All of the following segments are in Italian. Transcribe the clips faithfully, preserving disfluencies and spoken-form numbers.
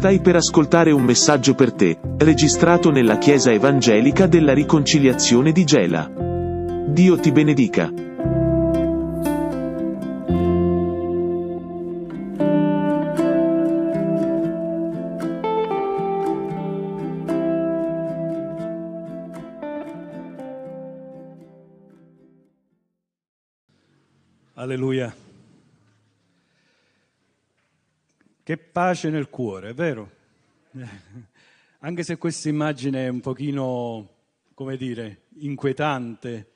Stai per ascoltare un messaggio per te, registrato nella Chiesa Evangelica della Riconciliazione di Gela. Dio ti benedica. Alleluia. Che pace nel cuore, è vero? Anche se questa immagine è un pochino, come dire, inquietante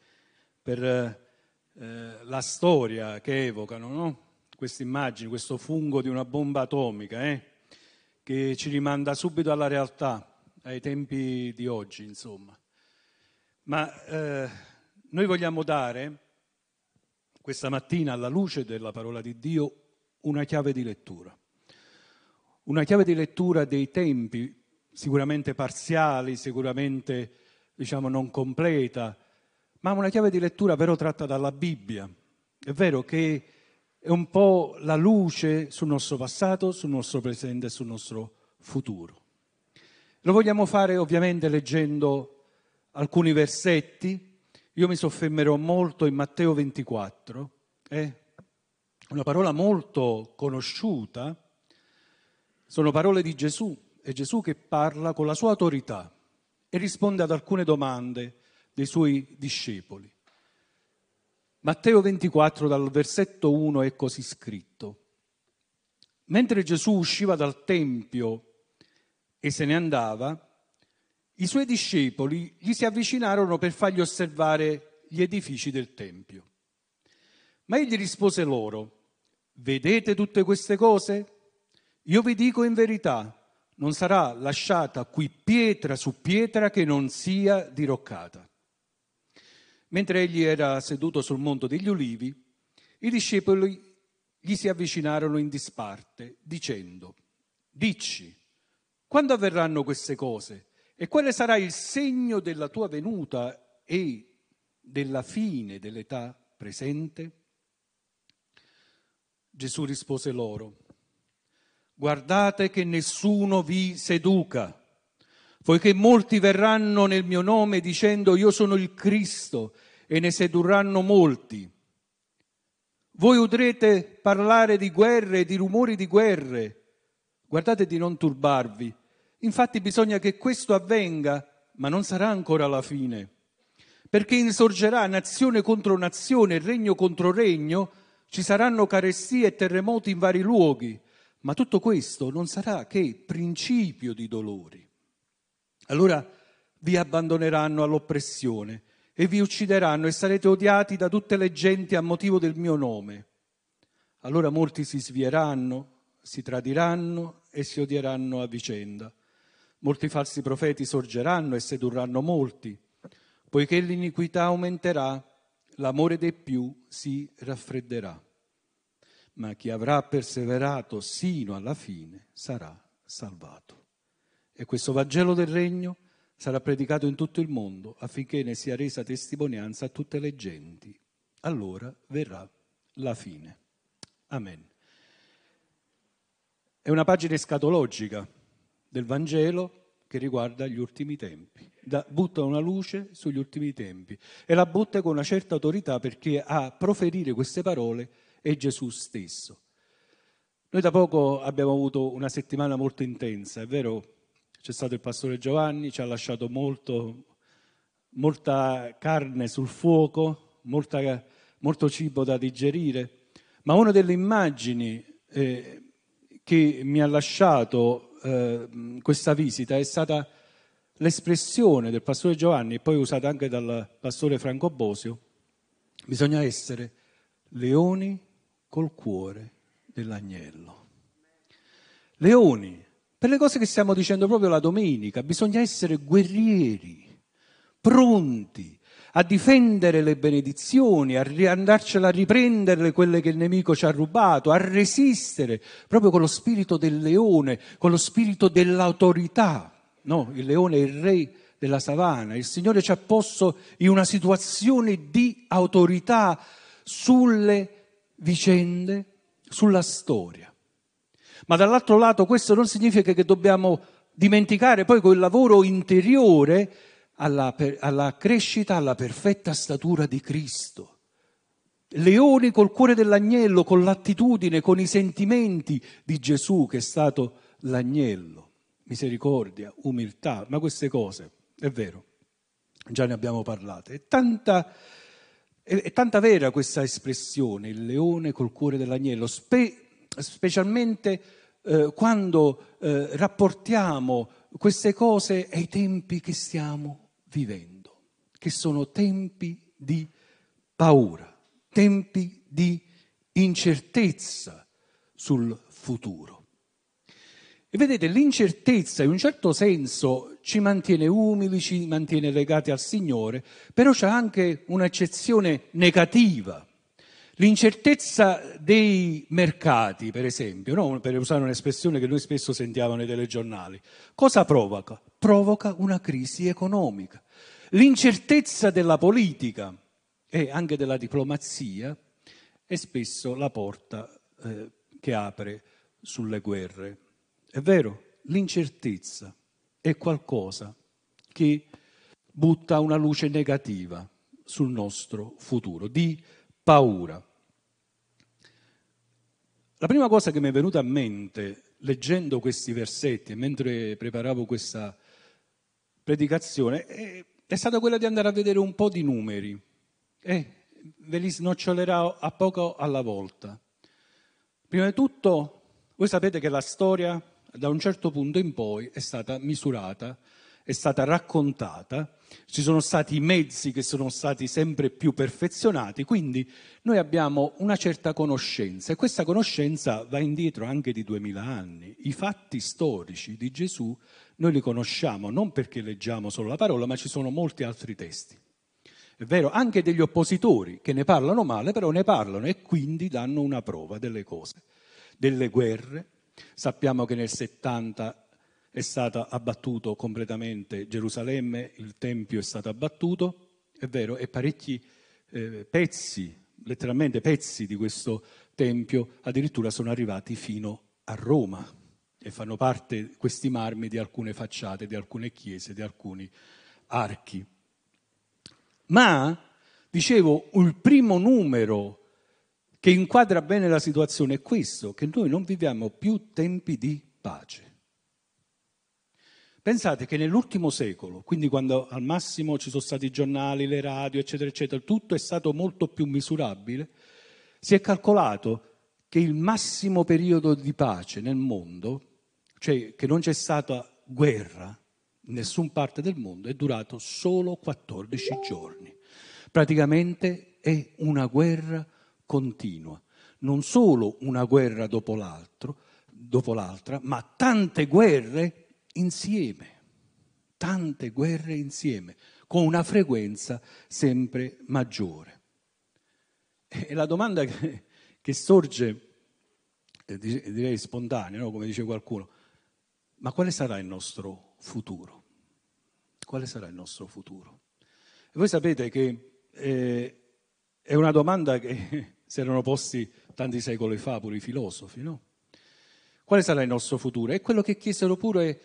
per eh, la storia che evocano, no? Questa immagine, questo fungo di una bomba atomica, eh? Che ci rimanda subito alla realtà, ai tempi di oggi, insomma. Ma eh, noi vogliamo dare, questa mattina, alla luce della parola di Dio, una chiave di lettura. Una chiave di lettura dei tempi, sicuramente parziali, sicuramente diciamo non completa, ma una chiave di lettura però tratta dalla Bibbia. È vero che è un po' la luce sul nostro passato, sul nostro presente e sul nostro futuro. Lo vogliamo fare ovviamente leggendo alcuni versetti. Io mi soffermerò molto in Matteo ventiquattro, eh? Una parola molto conosciuta. Sono parole di Gesù, è Gesù che parla con la sua autorità e risponde ad alcune domande dei suoi discepoli. Matteo ventiquattro, dal versetto uno, è così scritto. Mentre Gesù usciva dal Tempio e se ne andava, i suoi discepoli gli si avvicinarono per fargli osservare gli edifici del Tempio. Ma egli rispose loro: «Vedete tutte queste cose? Io vi dico in verità, non sarà lasciata qui pietra su pietra che non sia diroccata». Mentre egli era seduto sul Monte degli Ulivi, i discepoli gli si avvicinarono in disparte, dicendo: «Dicci, quando avverranno queste cose? E quale sarà il segno della tua venuta e della fine dell'età presente?» Gesù rispose loro: «Guardate che nessuno vi seduca, poiché molti verranno nel mio nome dicendo io sono il Cristo e ne sedurranno molti. Voi udrete parlare di guerre e di rumori di guerre. Guardate di non turbarvi, infatti bisogna che questo avvenga, ma non sarà ancora la fine. Perché insorgerà nazione contro nazione, regno contro regno, ci saranno carestie e terremoti in vari luoghi. Ma tutto questo non sarà che principio di dolori. Allora vi abbandoneranno all'oppressione e vi uccideranno e sarete odiati da tutte le genti a motivo del mio nome. Allora molti si svieranno, si tradiranno e si odieranno a vicenda. Molti falsi profeti sorgeranno e sedurranno molti. Poiché l'iniquità aumenterà, l'amore dei più si raffredderà. Ma chi avrà perseverato sino alla fine sarà salvato. E questo Vangelo del Regno sarà predicato in tutto il mondo affinché ne sia resa testimonianza a tutte le genti. Allora verrà la fine». Amen. È una pagina escatologica del Vangelo che riguarda gli ultimi tempi. Da, butta una luce sugli ultimi tempi e la butta con una certa autorità, perché a proferire queste parole è Gesù stesso. Noi da poco abbiamo avuto una settimana molto intensa, è vero, c'è stato il pastore Giovanni, ci ha lasciato molto, molta carne sul fuoco, molta, molto cibo da digerire, ma una delle immagini eh, che mi ha lasciato eh, questa visita è stata l'espressione del pastore Giovanni, e poi usata anche dal pastore Franco Bosio: bisogna essere leoni col cuore dell'agnello. Leoni, per le cose che stiamo dicendo proprio la domenica, bisogna essere guerrieri, pronti a difendere le benedizioni, a andarcela a riprendere quelle che il nemico ci ha rubato, a resistere proprio con lo spirito del leone, con lo spirito dell'autorità. No, il leone è il re della savana, il Signore ci ha posto in una situazione di autorità sulle vicende, sulla storia. ma dall'altro lato questo non significa che dobbiamo dimenticare poi quel lavoro interiore alla, alla crescita, alla perfetta statura di Cristo. Leoni col cuore dell'agnello, con l'attitudine, con i sentimenti di Gesù che è stato l'agnello, misericordia, umiltà, ma queste cose, è vero, già ne abbiamo parlato. È tanta, è, è tanta vera questa espressione, il leone col cuore dell'agnello, spe, specialmente eh, quando eh, rapportiamo queste cose ai tempi che stiamo vivendo, che sono tempi di paura. Tempi di incertezza sul futuro. E vedete, l'incertezza in un certo senso ci mantiene umili, ci mantiene legati al Signore, però c'è anche un'accezione negativa. L'incertezza dei mercati, per esempio, no? Per usare un'espressione che noi spesso sentiamo nei telegiornali, cosa provoca? Provoca una crisi economica. L'incertezza della politica e anche della diplomazia è spesso la porta eh, che apre sulle guerre. È vero, l'incertezza è qualcosa che butta una luce negativa sul nostro futuro, di paura. La prima cosa che mi è venuta a mente leggendo questi versetti e mentre preparavo questa predicazione è, è stata quella di andare a vedere un po' di numeri. E ve li snocciolerò a poco alla volta. Prima di tutto, voi sapete che la storia da un certo punto in poi è stata misurata, è stata raccontata, ci sono stati mezzi che sono stati sempre più perfezionati, quindi noi abbiamo una certa conoscenza e questa conoscenza va indietro anche di duemila anni. I fatti storici di Gesù noi li conosciamo non perché leggiamo solo la parola, ma ci sono molti altri testi. È vero, anche degli oppositori che ne parlano male, però ne parlano e quindi danno una prova delle cose, delle guerre. Sappiamo che nel settanta è stato abbattuto completamente Gerusalemme, il Tempio è stato abbattuto, è vero, e parecchi eh, pezzi, letteralmente pezzi di questo Tempio addirittura sono arrivati fino a Roma e fanno parte questi marmi di alcune facciate, di alcune chiese, di alcuni archi. Ma, dicevo, il primo numero che inquadra bene la situazione è questo, che noi non viviamo più tempi di pace. Pensate che nell'ultimo secolo, quindi quando al massimo ci sono stati i giornali, le radio, eccetera, eccetera, tutto è stato molto più misurabile, si è calcolato che il massimo periodo di pace nel mondo, cioè che non c'è stata guerra, in nessuna parte del mondo, è durato solo quattordici giorni. Praticamente è una guerra continua, non solo una guerra dopo l'altro, dopo l'altra, ma tante guerre insieme, tante guerre insieme, con una frequenza sempre maggiore. E la domanda che, che sorge, direi spontanea, no? Come dice qualcuno, ma quale sarà il nostro futuro? Quale sarà il nostro futuro? E voi sapete che eh, è una domanda che si erano posti tanti secoli fa pure i filosofi, no? Quale sarà il nostro futuro? È quello che chiesero pure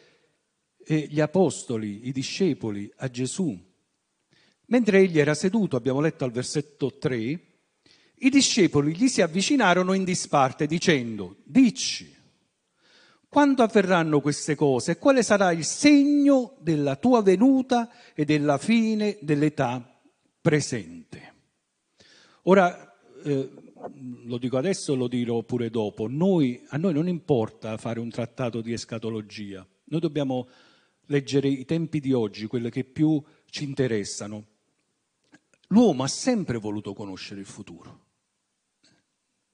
eh, gli apostoli, i discepoli a Gesù. Mentre egli era seduto, abbiamo letto al versetto tre, i discepoli gli si avvicinarono in disparte dicendo: "Dicci, quando avverranno queste cose? Quale sarà il segno della tua venuta e della fine dell'età presente?" Ora, eh, lo dico adesso e lo dirò pure dopo, noi, a noi non importa fare un trattato di escatologia, noi dobbiamo leggere i tempi di oggi, quelle che più ci interessano. L'uomo ha sempre voluto conoscere il futuro,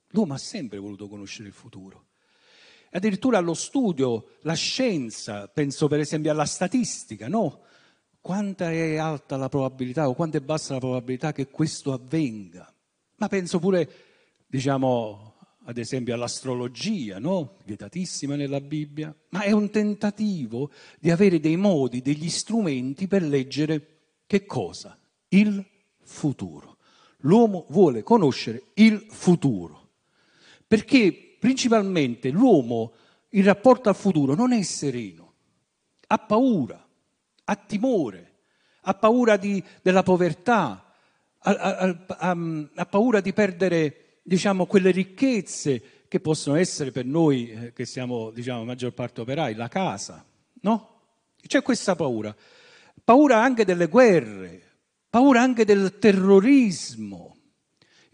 l'uomo ha sempre voluto conoscere il futuro. Addirittura lo studio, la scienza, penso per esempio alla statistica, no? Quanta è alta la probabilità o quanto è bassa la probabilità che questo avvenga? Ma penso pure, diciamo, ad esempio all'astrologia, no? Vietatissima nella Bibbia, ma è un tentativo di avere dei modi, degli strumenti per leggere che cosa? Il futuro. L'uomo vuole conoscere il futuro, perché principalmente l'uomo il rapporto al futuro non è sereno, ha paura, ha timore, ha paura di, della povertà, ha, ha, ha, ha paura di perdere, diciamo, quelle ricchezze che possono essere per noi, eh, che siamo, diciamo, maggior parte operai, la casa, no? C'è questa paura, paura anche delle guerre, paura anche del terrorismo.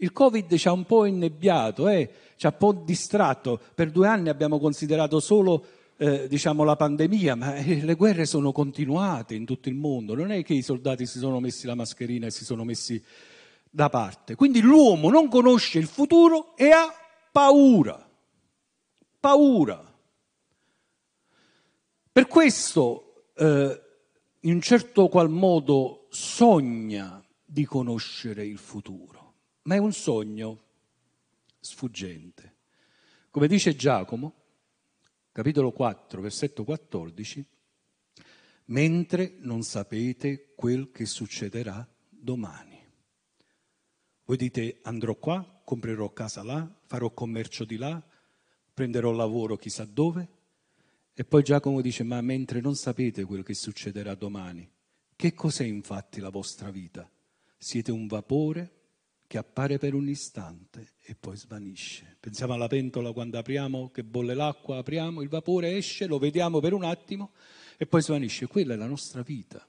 Il Covid ci ha un po' innebbiato, eh? Ci ha un po' distratto. Per due anni abbiamo considerato solo eh, diciamo, la pandemia, ma eh, le guerre sono continuate in tutto il mondo. Non è che i soldati si sono messi la mascherina e si sono messi da parte. Quindi l'uomo non conosce il futuro e ha paura. Paura. Per questo, eh, in un certo qual modo, sogna di conoscere il futuro. Ma è un sogno sfuggente. Come dice Giacomo, capitolo quattro, versetto quattordici, mentre non sapete quel che succederà domani. Voi dite, andrò qua, comprerò casa là, farò commercio di là, prenderò lavoro chissà dove. E poi Giacomo dice, ma mentre non sapete quel che succederà domani, che cos'è infatti la vostra vita? Siete un vapore che appare per un istante e poi svanisce. Pensiamo alla pentola quando apriamo, che bolle l'acqua, apriamo, il vapore esce, lo vediamo per un attimo e poi svanisce. Quella è la nostra vita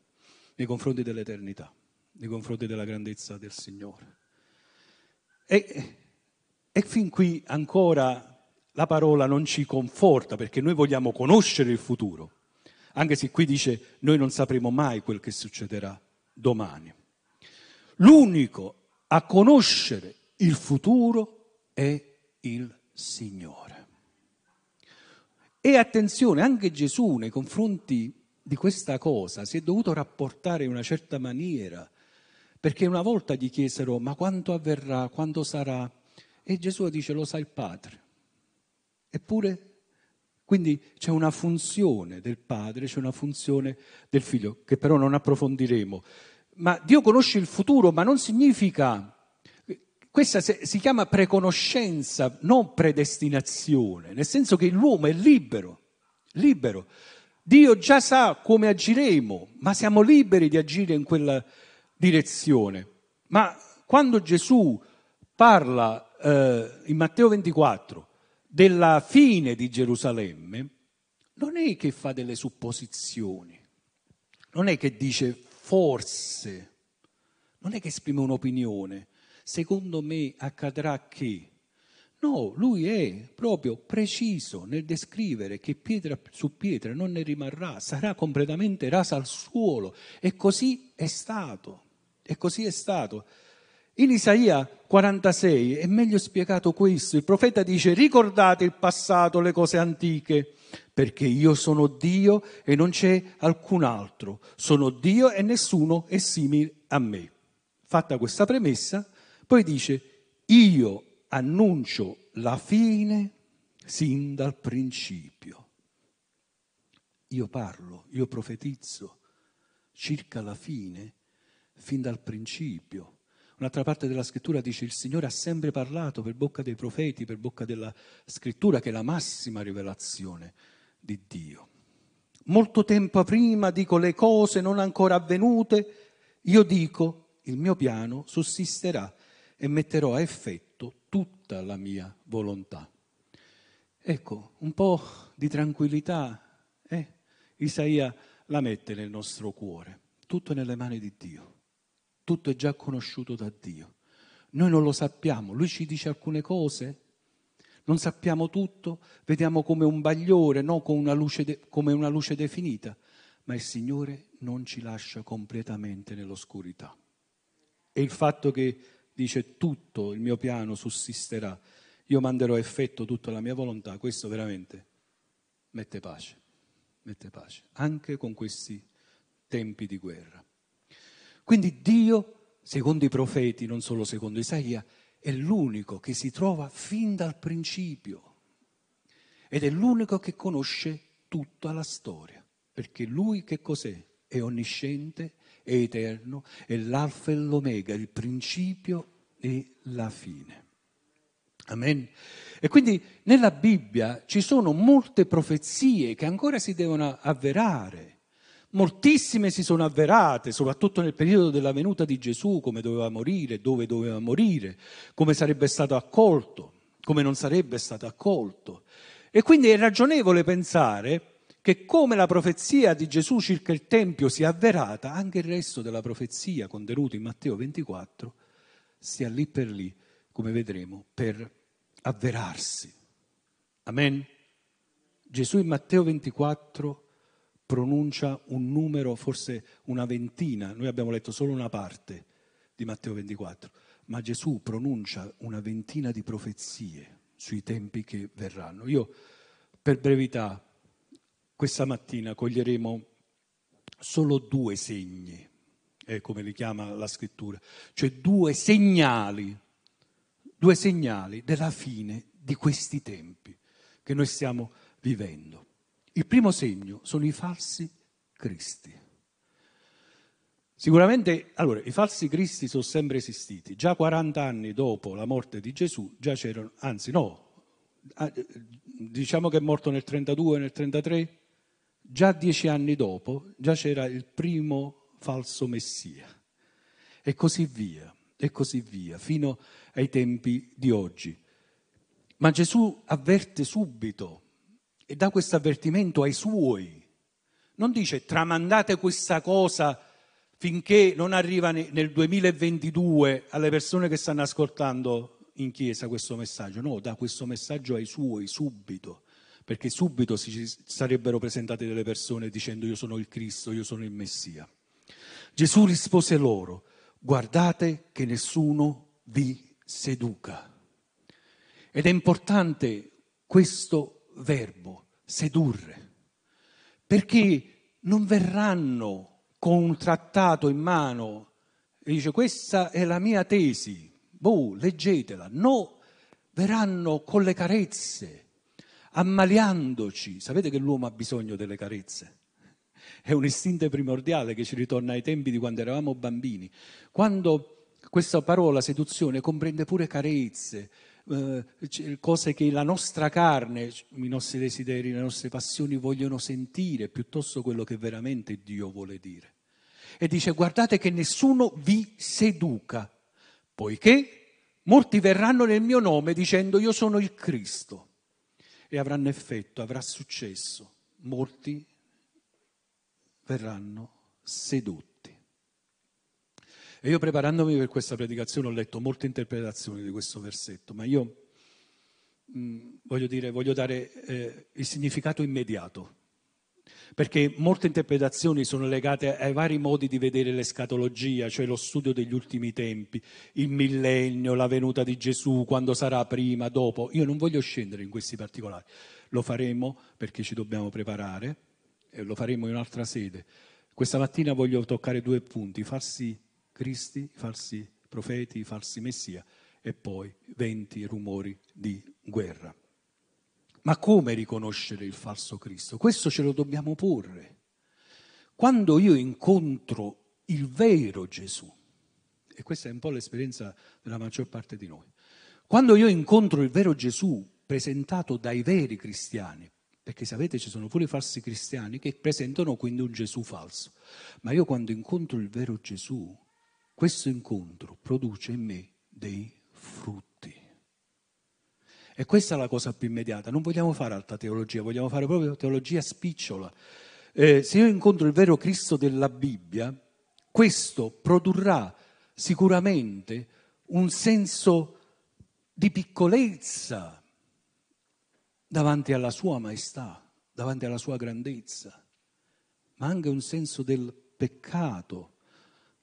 nei confronti dell'eternità, nei confronti della grandezza del Signore. E, e fin qui ancora la parola non ci conforta, perché noi vogliamo conoscere il futuro, anche se qui dice noi non sapremo mai quel che succederà domani. L'unico a conoscere il futuro è il Signore. E attenzione, anche Gesù nei confronti di questa cosa si è dovuto rapportare in una certa maniera, perché una volta gli chiesero, ma quanto avverrà, quando sarà? E Gesù dice, lo sa il Padre. Eppure, quindi c'è una funzione del Padre, c'è una funzione del Figlio, che però non approfondiremo. Ma Dio conosce il futuro, ma non significa, questa si chiama preconoscenza, non predestinazione, nel senso che l'uomo è libero, libero. Dio già sa come agiremo, ma siamo liberi di agire in quella direzione. Ma quando Gesù parla eh, in Matteo ventiquattro della fine di Gerusalemme, non è che fa delle supposizioni, non è che dice forse, non è che esprime un'opinione, secondo me accadrà che. No, lui è proprio preciso nel descrivere che pietra su pietra non ne rimarrà, sarà completamente rasa al suolo. E così è stato, e così è stato. In Isaia quarantasei è meglio spiegato questo. Il profeta dice, ricordate il passato, le cose antiche, perché io sono Dio e non c'è alcun altro, sono Dio e nessuno è simile a me. Fatta questa premessa, poi dice, io annuncio la fine sin dal principio. Io parlo, io profetizzo circa la fine fin dal principio. Un'altra parte della scrittura dice, il Signore ha sempre parlato per bocca dei profeti, per bocca della scrittura, che è la massima rivelazione di Dio. Molto tempo prima dico le cose non ancora avvenute, io dico il mio piano sussisterà e metterò a effetto tutta la mia volontà. Ecco, un po' di tranquillità, eh? Isaia la mette nel nostro cuore, tutto nelle mani di Dio. Tutto è già conosciuto da Dio. Noi non lo sappiamo, Lui ci dice alcune cose, non sappiamo tutto, vediamo come un bagliore, no, con una luce de- come una luce definita, ma il Signore non ci lascia completamente nell'oscurità. E il fatto che dice tutto il mio piano sussisterà, io manderò a effetto tutta la mia volontà, questo veramente mette pace, mette pace, anche con questi tempi di guerra. Quindi Dio, secondo i profeti, non solo secondo Isaia, è l'unico che si trova fin dal principio ed è l'unico che conosce tutta la storia, perché Lui che cos'è? È onnisciente, è eterno, è l'alfa e l'omega, il principio e la fine. Amen. E quindi nella Bibbia ci sono molte profezie che ancora si devono avverare. Moltissime si sono avverate, soprattutto nel periodo della venuta di Gesù, come doveva morire, dove doveva morire, come sarebbe stato accolto, come non sarebbe stato accolto. E quindi è ragionevole pensare che come la profezia di Gesù circa il Tempio sia avverata, anche il resto della profezia contenuta in Matteo ventiquattro sia lì per lì, come vedremo, per avverarsi. Amen? Gesù in Matteo ventiquattro pronuncia un numero, forse una ventina, noi abbiamo letto solo una parte di Matteo ventiquattro, ma Gesù pronuncia una ventina di profezie sui tempi che verranno. Io, per brevità, questa mattina coglieremo solo due segni, è come li chiama la scrittura, cioè due segnali, due segnali della fine di questi tempi che noi stiamo vivendo. Il primo segno sono i falsi cristi. Sicuramente, allora, i falsi cristi sono sempre esistiti, già quaranta anni dopo la morte di Gesù, già c'erano, anzi no, diciamo che è morto nel trentadue, nel trentatré, già dieci anni dopo, già c'era il primo falso messia e così via, e così via, fino ai tempi di oggi. Ma Gesù avverte subito e dà questo avvertimento ai suoi. Non dice tramandate questa cosa finché non arriva nel duemilaventidue alle persone che stanno ascoltando in chiesa questo messaggio. No, dà questo messaggio ai suoi subito, perché subito si sarebbero presentate delle persone dicendo io sono il Cristo, io sono il Messia. Gesù rispose loro, guardate che nessuno vi seduca. Ed è importante questo verbo, sedurre, perché non verranno con un trattato in mano e dice questa è la mia tesi, boh, leggetela. No, verranno con le carezze, ammaliandoci. Sapete che l'uomo ha bisogno delle carezze? È un istinto primordiale che ci ritorna ai tempi di quando eravamo bambini. Quando questa parola seduzione comprende pure carezze, eh, cose che la nostra carne, i nostri desideri, le nostre passioni vogliono sentire, piuttosto quello che veramente Dio vuole dire. E dice guardate che nessuno vi seduca, poiché molti verranno nel mio nome dicendo io sono il Cristo. E avranno effetto, avrà successo. Molti verranno sedotti. E io preparandomi per questa predicazione ho letto molte interpretazioni di questo versetto, ma io mh, voglio dire, voglio dare eh, il significato immediato, perché molte interpretazioni sono legate ai vari modi di vedere l'escatologia, cioè lo studio degli ultimi tempi, il millennio, la venuta di Gesù, quando sarà, prima, dopo. Io non voglio scendere in questi particolari, lo faremo perché ci dobbiamo preparare e lo faremo in un'altra sede. Questa mattina voglio toccare due punti, i falsi cristi, i falsi profeti, i falsi messia e poi venti rumori di guerra. Ma come riconoscere il falso Cristo? Questo ce lo dobbiamo porre. Quando io incontro il vero Gesù, e questa è un po' l'esperienza della maggior parte di noi, quando io incontro il vero Gesù presentato dai veri cristiani, perché sapete ci sono pure i falsi cristiani che presentano quindi un Gesù falso, ma io quando incontro il vero Gesù, questo incontro produce in me dei frutti. E questa è la cosa più immediata, non vogliamo fare alta teologia, vogliamo fare proprio teologia spicciola. Eh, se io incontro il vero Cristo della Bibbia, questo produrrà sicuramente un senso di piccolezza davanti alla sua maestà, davanti alla sua grandezza, ma anche un senso del peccato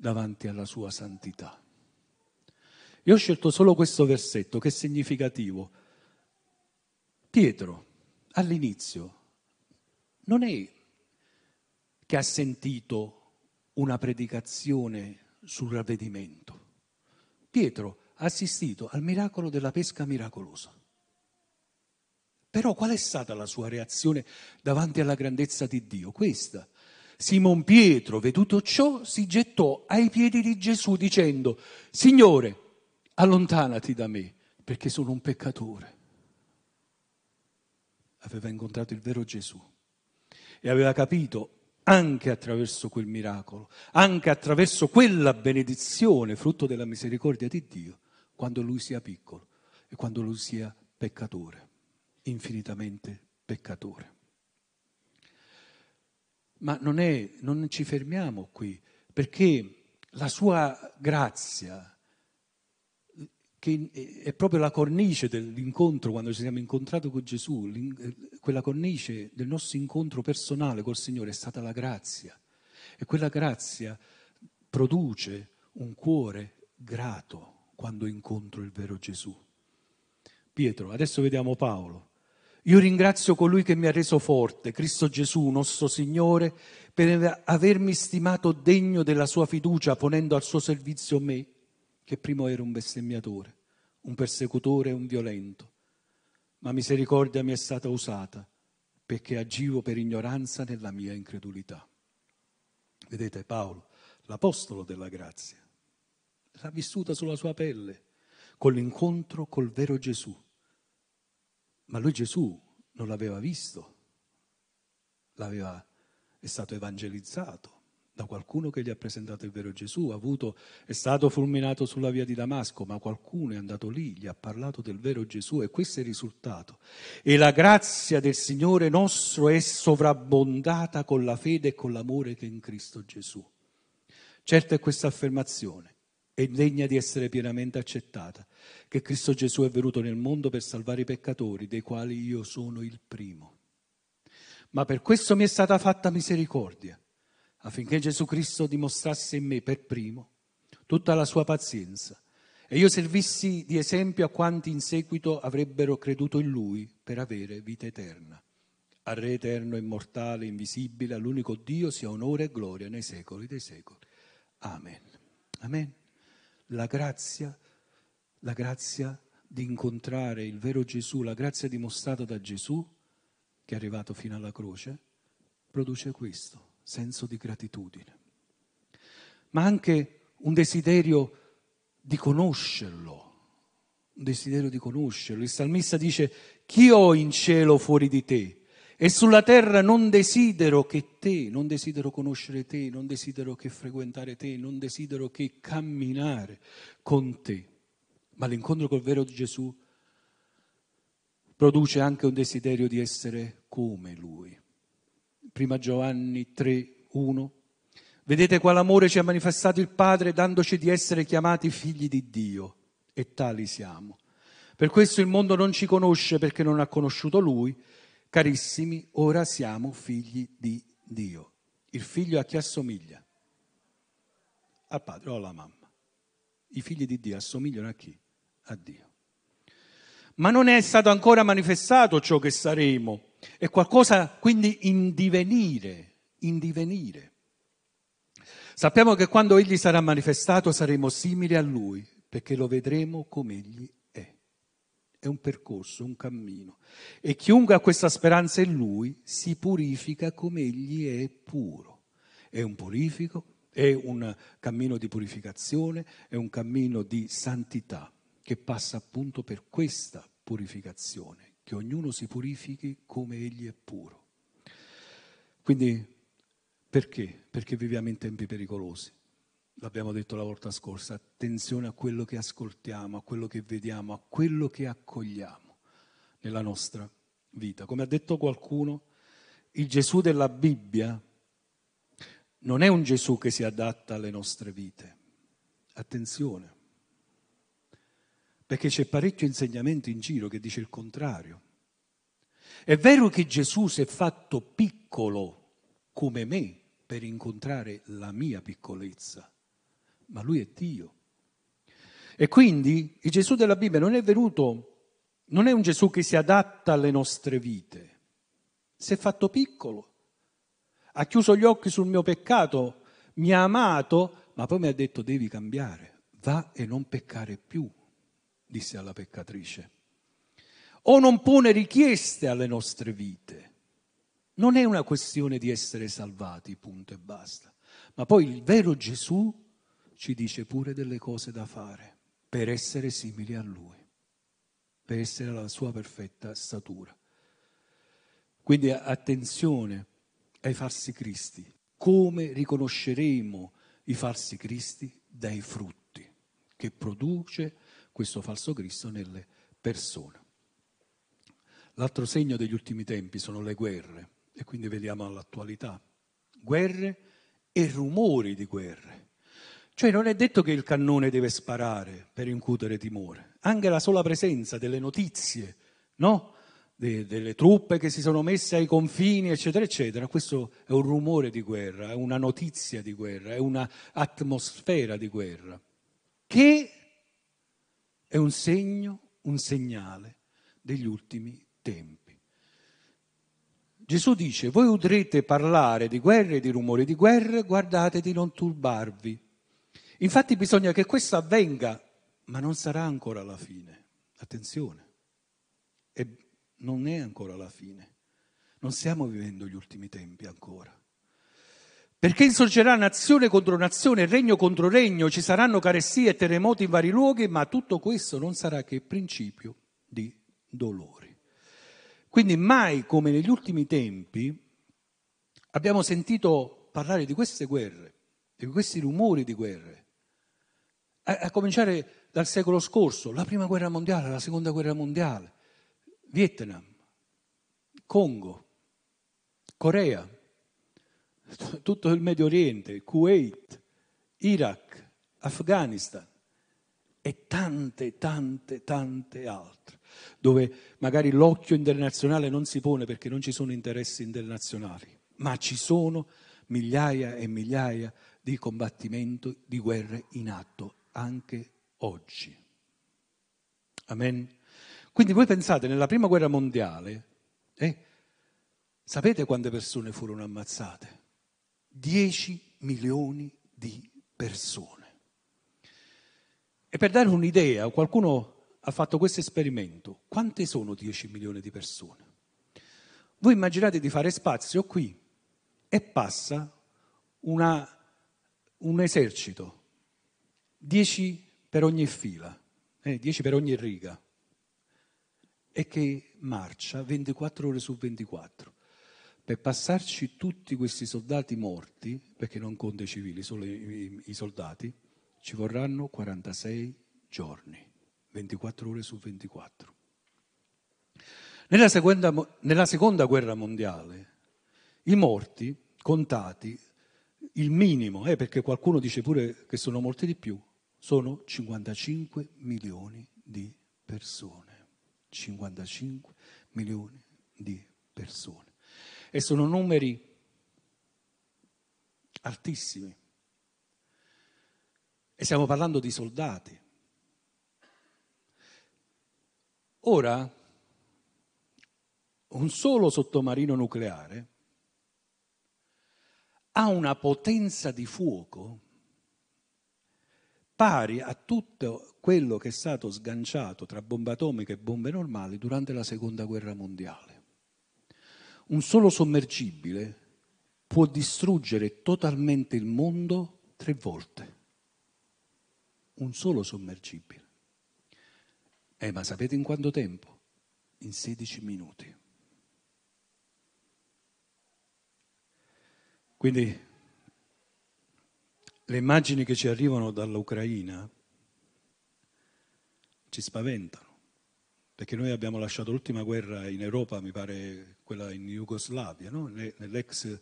davanti alla sua santità. Io ho scelto solo questo versetto che è significativo. Pietro all'inizio non è che ha sentito una predicazione sul ravvedimento. Pietro ha assistito al miracolo della pesca miracolosa. Però qual è stata la sua reazione davanti alla grandezza di Dio? Questa. Simon Pietro, veduto ciò, si gettò ai piedi di Gesù dicendo: Signore, allontanati da me, perché sono un peccatore. Aveva incontrato il vero Gesù e aveva capito, anche attraverso quel miracolo, anche attraverso quella benedizione, frutto della misericordia di Dio, quando lui sia piccolo e quando lui sia peccatore, infinitamente peccatore. Ma non è, non ci fermiamo qui, perché la sua grazia, che è proprio la cornice dell'incontro, quando ci siamo incontrati con Gesù, quella cornice del nostro incontro personale col Signore è stata la grazia, e quella grazia produce un cuore grato quando incontro il vero Gesù. Pietro, adesso vediamo Paolo. Io ringrazio colui che mi ha reso forte, Cristo Gesù, nostro Signore, per avermi stimato degno della sua fiducia, ponendo al suo servizio me, che prima ero un bestemmiatore, un persecutore e un violento. Ma misericordia mi è stata usata, perché agivo per ignoranza nella mia incredulità. Vedete, Paolo, l'apostolo della grazia, l'ha vissuta sulla sua pelle, con l'incontro col vero Gesù. Ma lui Gesù non l'aveva visto, l'aveva, è stato evangelizzato da qualcuno che gli ha presentato il vero Gesù, ha avuto, è stato fulminato sulla via di Damasco, ma qualcuno è andato lì, gli ha parlato del vero Gesù, e questo è il risultato. E la grazia del Signore nostro è sovrabbondata con la fede e con l'amore che è in Cristo Gesù. Certo è questa affermazione, è degna di essere pienamente accettata, che Cristo Gesù è venuto nel mondo per salvare i peccatori, dei quali io sono il primo. Ma per questo mi è stata fatta misericordia, affinché Gesù Cristo dimostrasse in me per primo tutta la sua pazienza, e io servissi di esempio a quanti in seguito avrebbero creduto in Lui per avere vita eterna. Al Re eterno, immortale, invisibile, all'unico Dio, sia onore e gloria nei secoli dei secoli. Amen. Amen. La grazia, la grazia di incontrare il vero Gesù, la grazia dimostrata da Gesù, che è arrivato fino alla croce, produce questo senso di gratitudine. Ma anche un desiderio di conoscerlo, un desiderio di conoscerlo. Il salmista dice: chi ho in cielo fuori di te? E sulla terra non desidero che te, non desidero conoscere te, non desidero che frequentare te, non desidero che camminare con te. Ma l'incontro col vero Gesù produce anche un desiderio di essere come Lui. Prima Giovanni tre, uno. Vedete quale amore ci ha manifestato il Padre, dandoci di essere chiamati figli di Dio, e tali siamo. Per questo il mondo non ci conosce, perché non ha conosciuto Lui. Carissimi, ora siamo figli di Dio. Il figlio a chi assomiglia? Al padre o alla mamma. I figli di Dio assomigliano a chi? A Dio. Ma non è stato ancora manifestato ciò che saremo. È qualcosa quindi in divenire, in divenire. Sappiamo che quando Egli sarà manifestato saremo simili a Lui, perché lo vedremo come Egli è. È un percorso, un cammino. E chiunque ha questa speranza in Lui si purifica come Egli è puro. È un purifico, è un cammino di purificazione, è un cammino di santità che passa appunto per questa purificazione, che ognuno si purifichi come Egli è puro. Quindi perché? Perché viviamo in tempi pericolosi. L'abbiamo detto la volta scorsa, attenzione a quello che ascoltiamo, a quello che vediamo, a quello che accogliamo nella nostra vita. Come ha detto qualcuno, il Gesù della Bibbia non è un Gesù che si adatta alle nostre vite. Attenzione, perché c'è parecchio insegnamento in giro che dice il contrario. È vero che Gesù si è fatto piccolo come me per incontrare la mia piccolezza, ma Lui è Dio. E quindi il Gesù della Bibbia non è venuto, non è un Gesù che si adatta alle nostre vite. Si è fatto piccolo, ha chiuso gli occhi sul mio peccato, mi ha amato, ma poi mi ha detto: devi cambiare, va e non peccare più, disse alla peccatrice. O non pone richieste alle nostre vite. Non è una questione di essere salvati, punto e basta. Ma poi il vero Gesù ci dice pure delle cose da fare per essere simili a Lui. per essere alla sua perfetta statura. Quindi attenzione ai falsi cristi. Come riconosceremo i falsi cristi? Dai frutti che produce questo falso cristo nelle persone. L'altro segno degli ultimi tempi sono le guerre, e quindi vediamo all'attualità. Guerre e rumori di guerre. Cioè non è detto che il cannone deve sparare per incutere timore. Anche la sola presenza delle notizie, no? De, delle truppe che si sono messe ai confini, eccetera, eccetera. Questo è un rumore di guerra, è una notizia di guerra, è un'atmosfera di guerra, che è un segno, un segnale degli ultimi tempi. Gesù dice: voi udrete parlare di guerre e di rumori di guerre, guardate di non turbarvi. Infatti bisogna che questo avvenga, ma non sarà ancora la fine. Attenzione, e non è ancora la fine. Non stiamo vivendo gli ultimi tempi ancora. Perché insorgerà nazione contro nazione, regno contro regno, ci saranno carestie e terremoti in vari luoghi, ma tutto questo non sarà che il principio di dolori. Quindi mai come negli ultimi tempi abbiamo sentito parlare di queste guerre, di questi rumori di guerre. A, a cominciare dal secolo scorso, la prima guerra mondiale, la seconda guerra mondiale, Vietnam, Congo, Corea, t- tutto il Medio Oriente, Kuwait, Iraq, Afghanistan e tante, tante, tante altre, dove magari l'occhio internazionale non si pone perché non ci sono interessi internazionali, ma ci sono migliaia e migliaia di combattimento, di guerre in atto anche oggi. Amen. Quindi voi pensate, nella prima guerra mondiale, eh, sapete quante persone furono ammazzate? dieci milioni di persone. E per dare un'idea, qualcuno ha fatto questo esperimento. Quante sono dieci milioni di persone? Voi immaginate di fare spazio qui e passa una... un esercito, dieci per ogni fila, eh, dieci per ogni riga, e che marcia ventiquattro ore su ventiquattro. Per passarci tutti questi soldati morti, perché non conta i civili, solo i, i soldati, ci vorranno quarantasei giorni, ventiquattro ore su ventiquattro. Nella seconda, nella seconda guerra mondiale, i morti contati, il minimo, eh, perché qualcuno dice pure che sono molti di più, sono cinquantacinque milioni di persone. cinquantacinque milioni di persone. E sono numeri altissimi. E stiamo parlando di soldati. Ora, un solo sottomarino nucleare ha una potenza di fuoco pari a tutto quello che è stato sganciato tra bombe atomiche e bombe normali durante la seconda guerra mondiale. Un solo sommergibile può distruggere totalmente il mondo tre volte. Un solo sommergibile. Eh, ma sapete in quanto tempo? In sedici minuti. Quindi le immagini che ci arrivano dall'Ucraina ci spaventano, perché noi abbiamo lasciato l'ultima guerra in Europa, mi pare quella in Jugoslavia, no? Nell'ex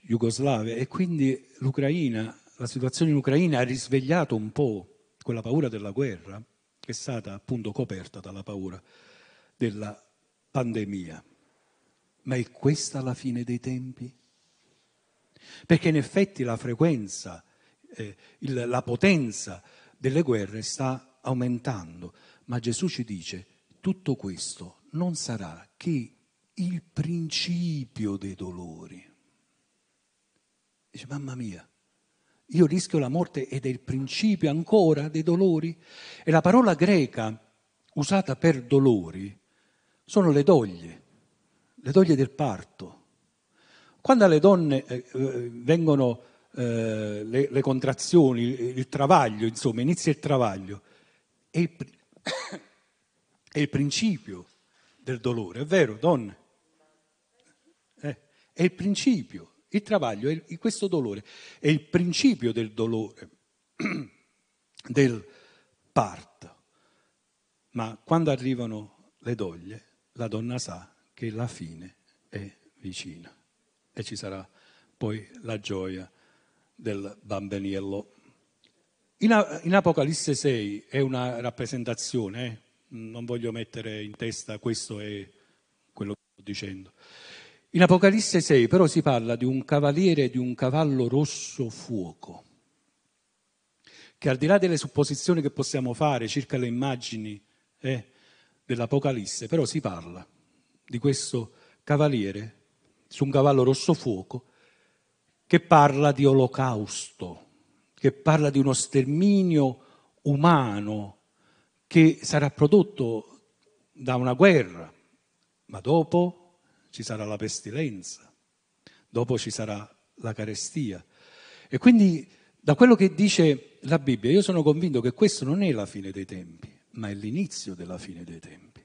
Jugoslavia, e quindi l'Ucraina, la situazione in Ucraina ha risvegliato un po' quella paura della guerra che è stata appunto coperta dalla paura della pandemia. Ma è questa la fine dei tempi? Perché in effetti la frequenza, eh, il, la potenza delle guerre sta aumentando, ma Gesù ci dice: tutto questo non sarà che il principio dei dolori. Dice: mamma mia, io rischio la morte ed è il principio ancora dei dolori? E la parola greca usata per dolori sono le doglie, le doglie del parto. Quando alle donne eh, vengono eh, le, le contrazioni, il, il travaglio, insomma, inizia il travaglio, è il, è il principio del dolore, è vero, donne? Eh, è il principio, il travaglio, è il, questo dolore, è il principio del dolore, del parto. Ma quando arrivano le doglie, la donna sa che la fine è vicina e ci sarà poi la gioia del bambinello. In, in Apocalisse sei è una rappresentazione, eh? Non voglio mettere in testa questo è quello che sto dicendo. In Apocalisse sei però si parla di un cavaliere di un cavallo rosso fuoco, che al di là delle supposizioni che possiamo fare circa le immagini eh, dell'Apocalisse, però si parla di questo cavaliere su un cavallo rosso fuoco che parla di olocausto, che parla di uno sterminio umano che sarà prodotto da una guerra, ma dopo ci sarà la pestilenza, dopo ci sarà la carestia. E quindi da quello che dice la Bibbia io sono convinto che questo non è la fine dei tempi, ma è l'inizio della fine dei tempi.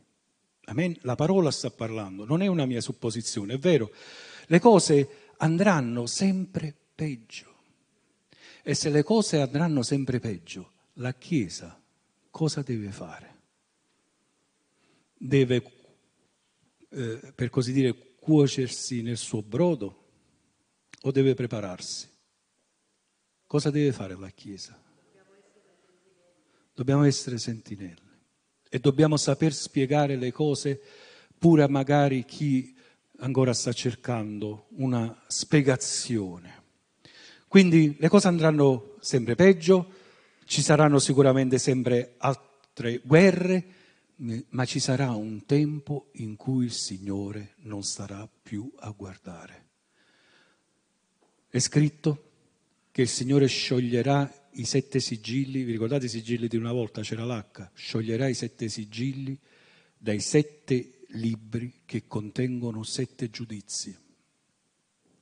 Amen? La parola sta parlando, non è una mia supposizione, è vero, le cose andranno sempre peggio. E se le cose andranno sempre peggio, la Chiesa cosa deve fare? Deve, eh, per così dire, cuocersi nel suo brodo o deve prepararsi? Cosa deve fare la Chiesa? Dobbiamo essere sentinelle. E dobbiamo saper spiegare le cose pure a magari chi ancora sta cercando una spiegazione. Quindi le cose andranno sempre peggio, ci saranno sicuramente sempre altre guerre, ma ci sarà un tempo in cui il Signore non starà più a guardare. È scritto che il Signore scioglierà i sette sigilli, vi ricordate i sigilli di una volta? C'era l'H, scioglierà i sette sigilli dai sette libri che contengono sette giudizi.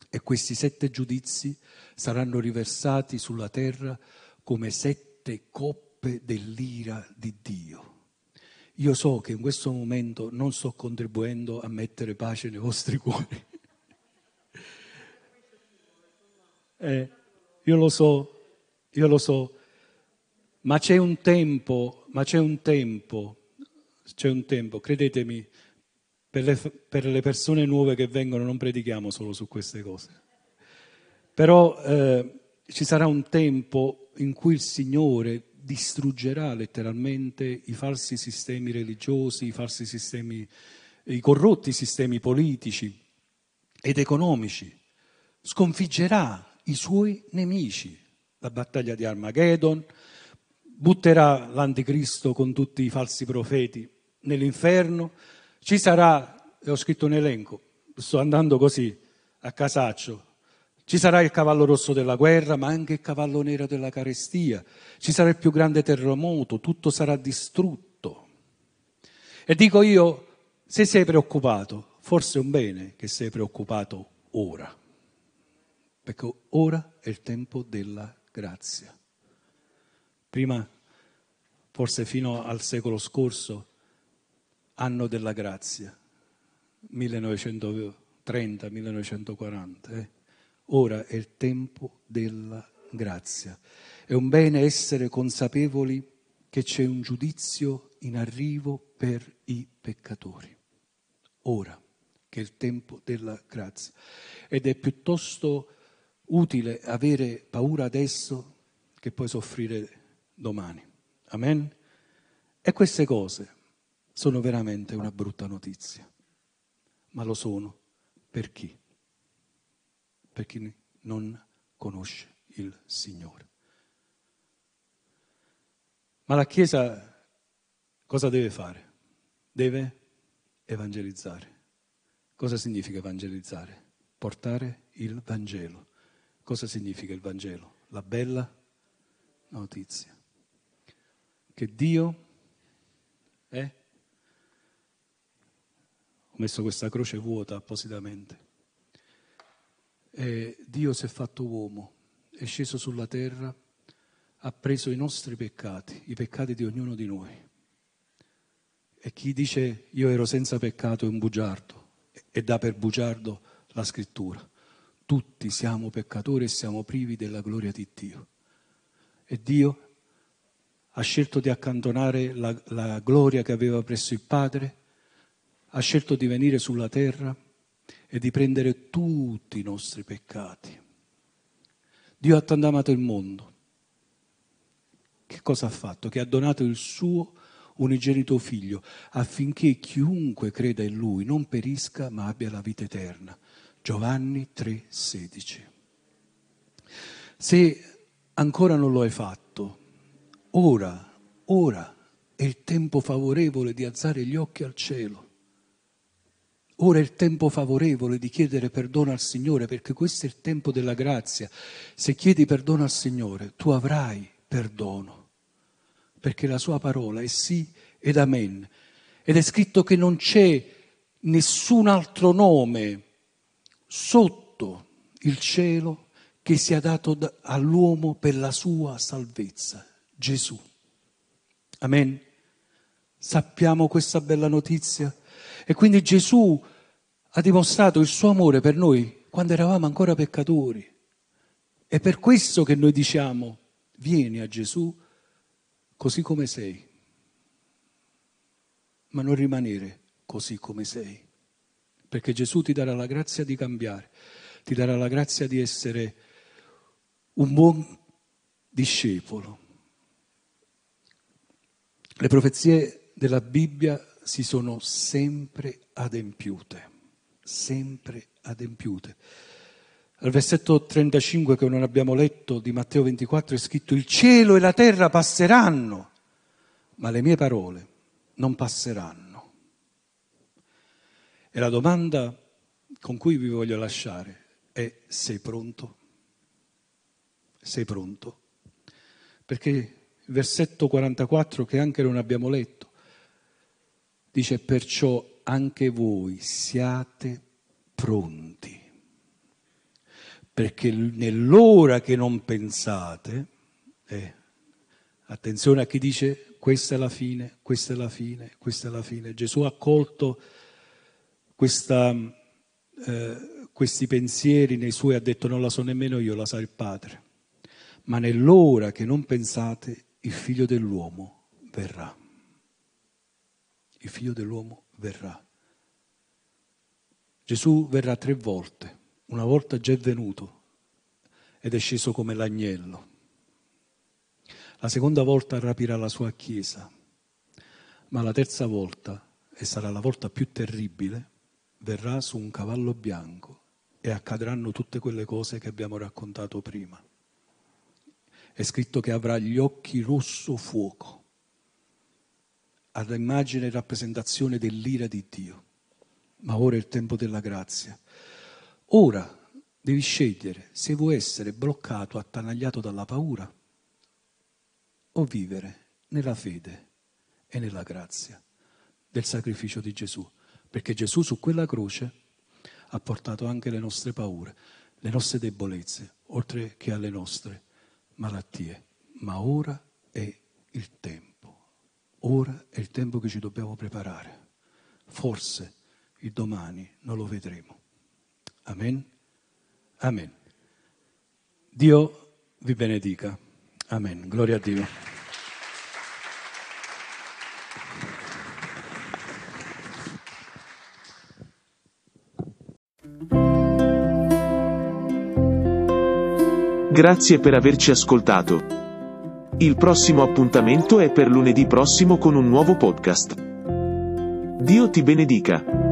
E questi sette giudizi saranno riversati sulla terra come sette coppe dell'ira di Dio. Io so che in questo momento non sto contribuendo a mettere pace nei vostri cuori. Eh, io lo so. Io lo so, ma c'è un tempo, ma c'è un tempo, c'è un tempo, credetemi, per le, per le persone nuove che vengono non predichiamo solo su queste cose. Però eh, ci sarà un tempo in cui il Signore distruggerà letteralmente i falsi sistemi religiosi, i falsi sistemi, i corrotti sistemi politici ed economici, sconfiggerà i suoi nemici. La battaglia di Armageddon, butterà l'anticristo con tutti i falsi profeti nell'inferno, ci sarà, ho scritto un elenco, sto andando così a casaccio, ci sarà il cavallo rosso della guerra ma anche il cavallo nero della carestia, ci sarà il più grande terremoto, tutto sarà distrutto. E dico io, se sei preoccupato, forse è un bene che sei preoccupato ora, perché ora è il tempo della grazia. Prima, forse fino al secolo scorso, anno della grazia, millenovecentotrenta millenovecentoquaranta. Eh? Ora è il tempo della grazia. È un bene essere consapevoli che c'è un giudizio in arrivo per i peccatori. Ora, che è il tempo della grazia. Ed è piuttosto utile avere paura adesso che poi soffrire domani. Amen? E queste cose sono veramente una brutta notizia, ma lo sono per chi? Per chi non conosce il Signore. Ma la Chiesa cosa deve fare? Deve evangelizzare. Cosa significa evangelizzare? Portare il Vangelo. Cosa significa il Vangelo? La bella notizia. Che Dio è... Ho messo questa croce vuota appositamente. E Dio si è fatto uomo, è sceso sulla terra, ha preso i nostri peccati, i peccati di ognuno di noi, E chi dice io ero senza peccato è un bugiardo, e dà per bugiardo la scrittura. Tutti siamo peccatori e siamo privi della gloria di Dio. E Dio ha scelto di accantonare la, la gloria che aveva presso il Padre, ha scelto di venire sulla terra e di prendere tutti i nostri peccati. Dio ha tanto amato il mondo. Che cosa ha fatto? Che ha donato il suo unigenito figlio, affinché chiunque creda in lui non perisca ma abbia la vita eterna. Giovanni tre sedici. Se ancora non lo hai fatto, ora, ora è il tempo favorevole di alzare gli occhi al cielo. Ora è il tempo favorevole di chiedere perdono al Signore, perché questo è il tempo della grazia. Se chiedi perdono al Signore, tu avrai perdono, perché la sua parola è sì ed amen. Ed è scritto che non c'è nessun altro nome sotto il cielo che sia dato all'uomo per la sua salvezza, Gesù. Amen. Sappiamo questa bella notizia? E quindi Gesù ha dimostrato il suo amore per noi quando eravamo ancora peccatori. È per questo che noi diciamo, vieni a Gesù così come sei, ma non rimanere così come sei, perché Gesù ti darà la grazia di cambiare, ti darà la grazia di essere un buon discepolo. Le profezie della Bibbia si sono sempre adempiute, sempre adempiute. Al versetto trentacinque che non abbiamo letto di Matteo ventiquattro è scritto: il cielo e la terra passeranno, ma le mie parole non passeranno. E la domanda con cui vi voglio lasciare è: sei pronto? Sei pronto? Perché il versetto quarantaquattro, che anche non abbiamo letto, dice: perciò anche voi siate pronti, perché nell'ora che non pensate, eh, attenzione a chi dice questa è la fine, questa è la fine, questa è la fine. Gesù ha colto questa, eh, questi pensieri nei suoi, ha detto non la so nemmeno io, la sa il Padre. Ma nell'ora che non pensate il Figlio dell'uomo verrà. Il Figlio dell'uomo verrà. Gesù verrà tre volte. Una volta già è venuto ed è sceso come l'agnello. La seconda volta rapirà la sua Chiesa, ma la terza volta, e sarà la volta più terribile, verrà su un cavallo bianco e accadranno tutte quelle cose che abbiamo raccontato prima. È scritto che avrà gli occhi rosso fuoco, all'immagine e rappresentazione dell'ira di Dio. Ma ora è il tempo della grazia. Ora devi scegliere se vuoi essere bloccato, attanagliato dalla paura, o vivere nella fede e nella grazia del sacrificio di Gesù. Perché Gesù su quella croce ha portato anche le nostre paure, le nostre debolezze, oltre che alle nostre malattie. Ma ora è il tempo. Ora è il tempo che ci dobbiamo preparare. Forse il domani non lo vedremo. Amen? Amen. Dio vi benedica. Amen. Gloria a Dio. Grazie per averci ascoltato. Il prossimo appuntamento è per lunedì prossimo con un nuovo podcast. Dio ti benedica.